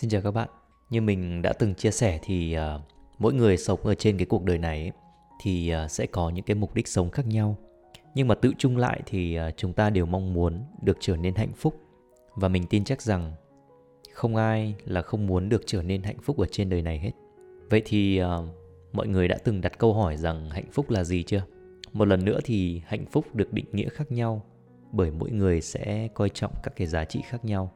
Xin chào các bạn. Như mình đã từng chia sẻ thì mỗi người sống ở trên cái cuộc đời này ấy, thì sẽ có những cái mục đích sống khác nhau. Nhưng mà tự chung lại thì chúng ta đều mong muốn được trở nên hạnh phúc. Và mình tin chắc rằng không ai là không muốn được trở nên hạnh phúc ở trên đời này hết. Vậy thì mọi người đã từng đặt câu hỏi rằng hạnh phúc là gì chưa? Một lần nữa thì hạnh phúc được định nghĩa khác nhau bởi mỗi người sẽ coi trọng các cái giá trị khác nhau.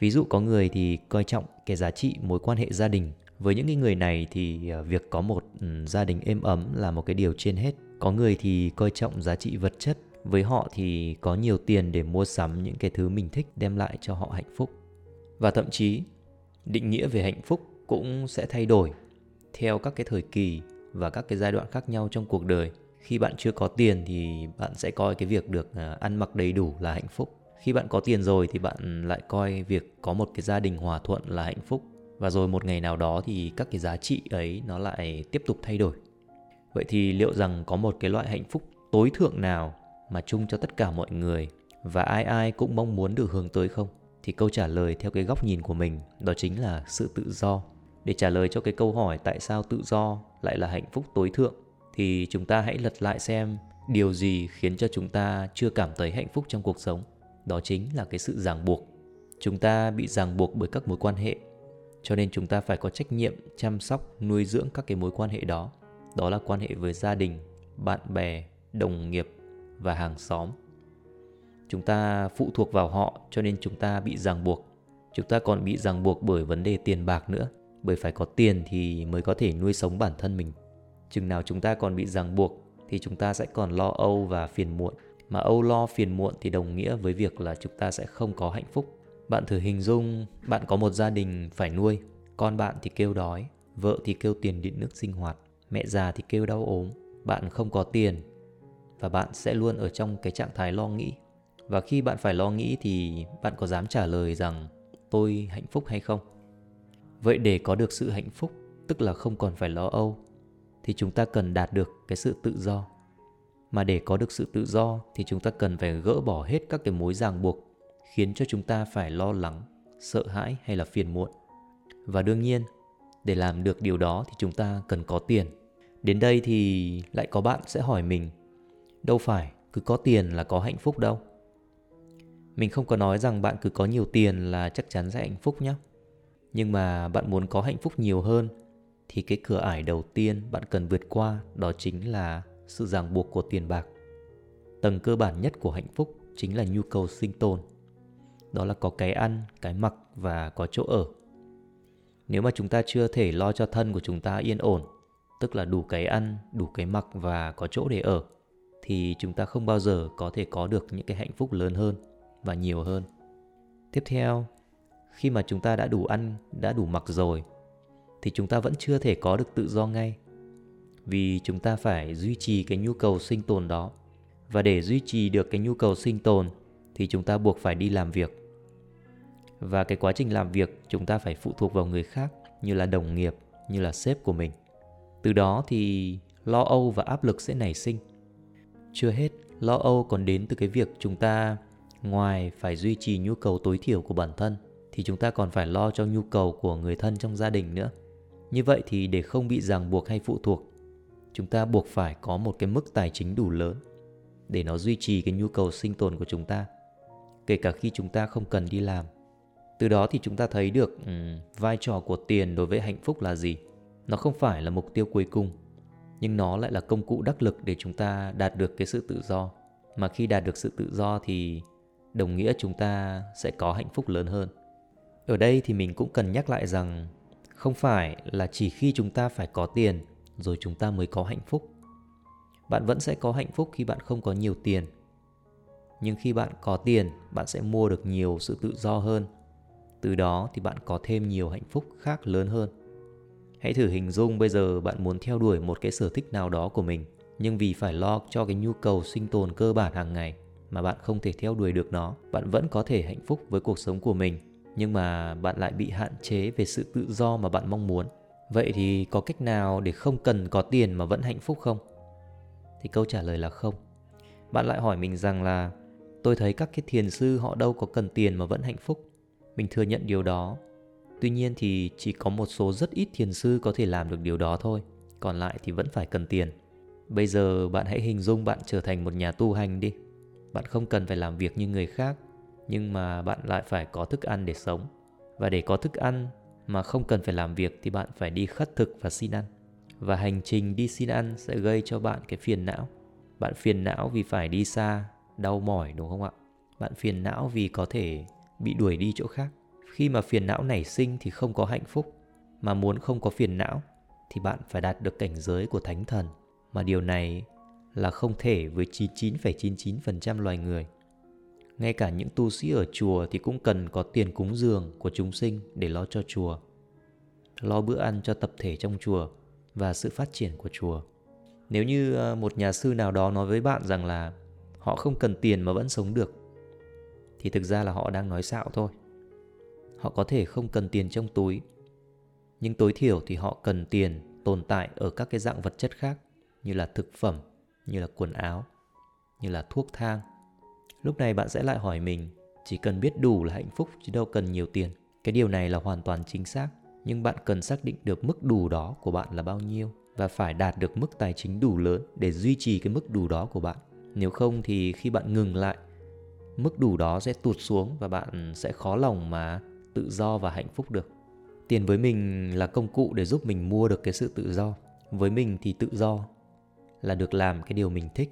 Ví dụ có người thì coi trọng cái giá trị mối quan hệ gia đình. Với những người này thì việc có một gia đình êm ấm là một cái điều trên hết. Có người thì coi trọng giá trị vật chất. Với họ thì có nhiều tiền để mua sắm những cái thứ mình thích đem lại cho họ hạnh phúc. Và thậm chí định nghĩa về hạnh phúc cũng sẽ thay đổi theo các cái thời kỳ và các cái giai đoạn khác nhau trong cuộc đời. Khi bạn chưa có tiền thì bạn sẽ coi cái việc được ăn mặc đầy đủ là hạnh phúc. Khi bạn có tiền rồi thì bạn lại coi việc có một cái gia đình hòa thuận là hạnh phúc. Và rồi một ngày nào đó thì các cái giá trị ấy nó lại tiếp tục thay đổi. Vậy thì liệu rằng có một cái loại hạnh phúc tối thượng nào mà chung cho tất cả mọi người và ai ai cũng mong muốn được hướng tới không? Thì câu trả lời theo cái góc nhìn của mình đó chính là sự tự do. Để trả lời cho cái câu hỏi tại sao tự do lại là hạnh phúc tối thượng thì chúng ta hãy lật lại xem điều gì khiến cho chúng ta chưa cảm thấy hạnh phúc trong cuộc sống. Đó chính là cái sự ràng buộc. Chúng ta bị ràng buộc bởi các mối quan hệ, cho nên chúng ta phải có trách nhiệm chăm sóc, nuôi dưỡng các cái mối quan hệ đó. Đó là quan hệ với gia đình, bạn bè, đồng nghiệp và hàng xóm. Chúng ta phụ thuộc vào họ cho nên chúng ta bị ràng buộc. Chúng ta còn bị ràng buộc bởi vấn đề tiền bạc nữa, bởi phải có tiền thì mới có thể nuôi sống bản thân mình. Chừng nào chúng ta còn bị ràng buộc thì chúng ta sẽ còn lo âu và phiền muộn. Mà âu lo phiền muộn thì đồng nghĩa với việc là chúng ta sẽ không có hạnh phúc. Bạn thử hình dung bạn có một gia đình phải nuôi. Con bạn thì kêu đói, vợ thì kêu tiền điện nước sinh hoạt, mẹ già thì kêu đau ốm. Bạn không có tiền và bạn sẽ luôn ở trong cái trạng thái lo nghĩ. Và khi bạn phải lo nghĩ thì bạn có dám trả lời rằng tôi hạnh phúc hay không? Vậy để có được sự hạnh phúc, tức là không còn phải lo âu, thì chúng ta cần đạt được cái sự tự do. Mà để có được sự tự do thì chúng ta cần phải gỡ bỏ hết các cái mối ràng buộc khiến cho chúng ta phải lo lắng, sợ hãi hay là phiền muộn. Và đương nhiên, để làm được điều đó thì chúng ta cần có tiền. Đến đây thì lại có bạn sẽ hỏi mình, đâu phải cứ có tiền là có hạnh phúc đâu. Mình không có nói rằng bạn cứ có nhiều tiền là chắc chắn sẽ hạnh phúc nhé. Nhưng mà bạn muốn có hạnh phúc nhiều hơn thì cái cửa ải đầu tiên bạn cần vượt qua đó chính là sự ràng buộc của tiền bạc. Tầng cơ bản nhất của hạnh phúc chính là nhu cầu sinh tồn. Đó là có cái ăn, cái mặc và có chỗ ở. Nếu mà chúng ta chưa thể lo cho thân của chúng ta yên ổn, tức là đủ cái ăn, đủ cái mặc và có chỗ để ở, thì chúng ta không bao giờ có thể có được những cái hạnh phúc lớn hơn và nhiều hơn. Tiếp theo, khi mà chúng ta đã đủ ăn, đã đủ mặc rồi, thì chúng ta vẫn chưa thể có được tự do ngay. Vì chúng ta phải duy trì cái nhu cầu sinh tồn đó. Và để duy trì được cái nhu cầu sinh tồn thì chúng ta buộc phải đi làm việc. Và cái quá trình làm việc chúng ta phải phụ thuộc vào người khác, như là đồng nghiệp, như là sếp của mình. Từ đó thì lo âu và áp lực sẽ nảy sinh. Chưa hết, lo âu còn đến từ cái việc chúng ta ngoài phải duy trì nhu cầu tối thiểu của bản thân thì chúng ta còn phải lo cho nhu cầu của người thân trong gia đình nữa. Như vậy thì để không bị ràng buộc hay phụ thuộc, chúng ta buộc phải có một cái mức tài chính đủ lớn để nó duy trì cái nhu cầu sinh tồn của chúng ta, kể cả khi chúng ta không cần đi làm. Từ đó thì chúng ta thấy được vai trò của tiền đối với hạnh phúc là gì. Nó không phải là mục tiêu cuối cùng, nhưng nó lại là công cụ đắc lực để chúng ta đạt được cái sự tự do. Mà khi đạt được sự tự do thì đồng nghĩa chúng ta sẽ có hạnh phúc lớn hơn. Ở đây thì mình cũng cần nhắc lại rằng không phải là chỉ khi chúng ta phải có tiền rồi chúng ta mới có hạnh phúc. Bạn vẫn sẽ có hạnh phúc khi bạn không có nhiều tiền. Nhưng khi bạn có tiền, bạn sẽ mua được nhiều sự tự do hơn. Từ đó thì bạn có thêm nhiều hạnh phúc khác lớn hơn. Hãy thử hình dung bây giờ bạn muốn theo đuổi một cái sở thích nào đó của mình, nhưng vì phải lo cho cái nhu cầu sinh tồn cơ bản hàng ngày mà bạn không thể theo đuổi được nó. Bạn vẫn có thể hạnh phúc với cuộc sống của mình, nhưng mà bạn lại bị hạn chế về sự tự do mà bạn mong muốn. Vậy thì có cách nào để không cần có tiền mà vẫn hạnh phúc không? Thì câu trả lời là không. Bạn lại hỏi mình rằng là tôi thấy các cái thiền sư họ đâu có cần tiền mà vẫn hạnh phúc. Mình thừa nhận điều đó. Tuy nhiên thì chỉ có một số rất ít thiền sư có thể làm được điều đó thôi, còn lại thì vẫn phải cần tiền. Bây giờ bạn hãy hình dung bạn trở thành một nhà tu hành đi. Bạn không cần phải làm việc như người khác, nhưng mà bạn lại phải có thức ăn để sống. Và để có thức ăn mà không cần phải làm việc thì bạn phải đi khất thực và xin ăn. Và hành trình đi xin ăn sẽ gây cho bạn cái phiền não. Bạn phiền não vì phải đi xa, đau mỏi đúng không ạ? Bạn phiền não vì có thể bị đuổi đi chỗ khác. Khi mà phiền não nảy sinh thì không có hạnh phúc. Mà muốn không có phiền não thì bạn phải đạt được cảnh giới của thánh thần. Mà điều này là không thể với 99,99% loài người. Ngay cả những tu sĩ ở chùa thì cũng cần có tiền cúng dường của chúng sinh để lo cho chùa, lo bữa ăn cho tập thể trong chùa và sự phát triển của chùa. Nếu như một nhà sư nào đó nói với bạn rằng là họ không cần tiền mà vẫn sống được, thì thực ra là họ đang nói xạo thôi. Họ có thể không cần tiền trong túi, nhưng tối thiểu thì họ cần tiền tồn tại ở các cái dạng vật chất khác, như là thực phẩm, như là quần áo, như là thuốc thang. Lúc này bạn sẽ lại hỏi mình, chỉ cần biết đủ là hạnh phúc chứ đâu cần nhiều tiền. Cái điều này là hoàn toàn chính xác, nhưng bạn cần xác định được mức đủ đó của bạn là bao nhiêu và phải đạt được mức tài chính đủ lớn để duy trì cái mức đủ đó của bạn. Nếu không thì khi bạn ngừng lại, mức đủ đó sẽ tụt xuống và bạn sẽ khó lòng mà tự do và hạnh phúc được. Tiền với mình là công cụ để giúp mình mua được cái sự tự do. Với mình thì tự do là được làm cái điều mình thích,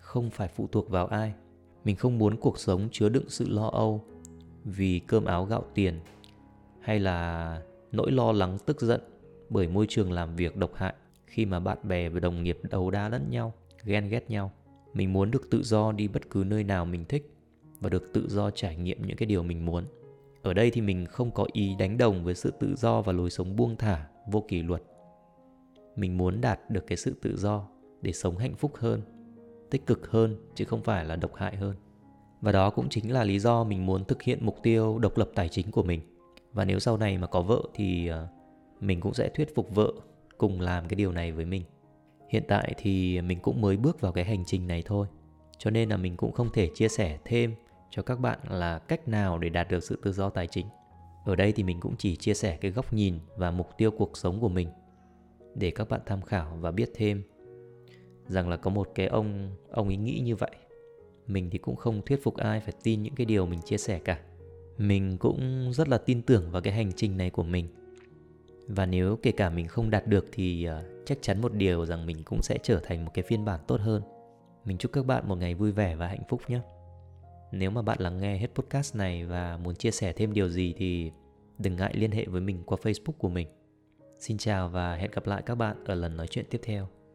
không phải phụ thuộc vào ai. Mình không muốn cuộc sống chứa đựng sự lo âu vì cơm áo gạo tiền, hay là nỗi lo lắng tức giận bởi môi trường làm việc độc hại, khi mà bạn bè và đồng nghiệp đấu đá lẫn nhau, ghen ghét nhau. Mình muốn được tự do đi bất cứ nơi nào mình thích và được tự do trải nghiệm những cái điều mình muốn. Ở đây thì mình không có ý đánh đồng với sự tự do và lối sống buông thả, vô kỷ luật. Mình muốn đạt được cái sự tự do để sống hạnh phúc hơn, tích cực hơn, chứ không phải là độc hại hơn. Và đó cũng chính là lý do mình muốn thực hiện mục tiêu độc lập tài chính của mình. Và nếu sau này mà có vợ thì mình cũng sẽ thuyết phục vợ cùng làm cái điều này với mình. Hiện tại thì mình cũng mới bước vào cái hành trình này thôi, cho nên là mình cũng không thể chia sẻ thêm cho các bạn là cách nào để đạt được sự tự do tài chính. Ở đây thì mình cũng chỉ chia sẻ cái góc nhìn và mục tiêu cuộc sống của mình để các bạn tham khảo và biết thêm rằng là có một cái ông ấy nghĩ như vậy. Mình thì cũng không thuyết phục ai phải tin những cái điều mình chia sẻ cả. Mình cũng rất là tin tưởng vào cái hành trình này của mình. Và nếu kể cả mình không đạt được thì chắc chắn một điều rằng mình cũng sẽ trở thành một cái phiên bản tốt hơn. Mình chúc các bạn một ngày vui vẻ và hạnh phúc nhé. Nếu mà bạn lắng nghe hết podcast này và muốn chia sẻ thêm điều gì thì đừng ngại liên hệ với mình qua Facebook của mình. Xin chào và hẹn gặp lại các bạn ở lần nói chuyện tiếp theo.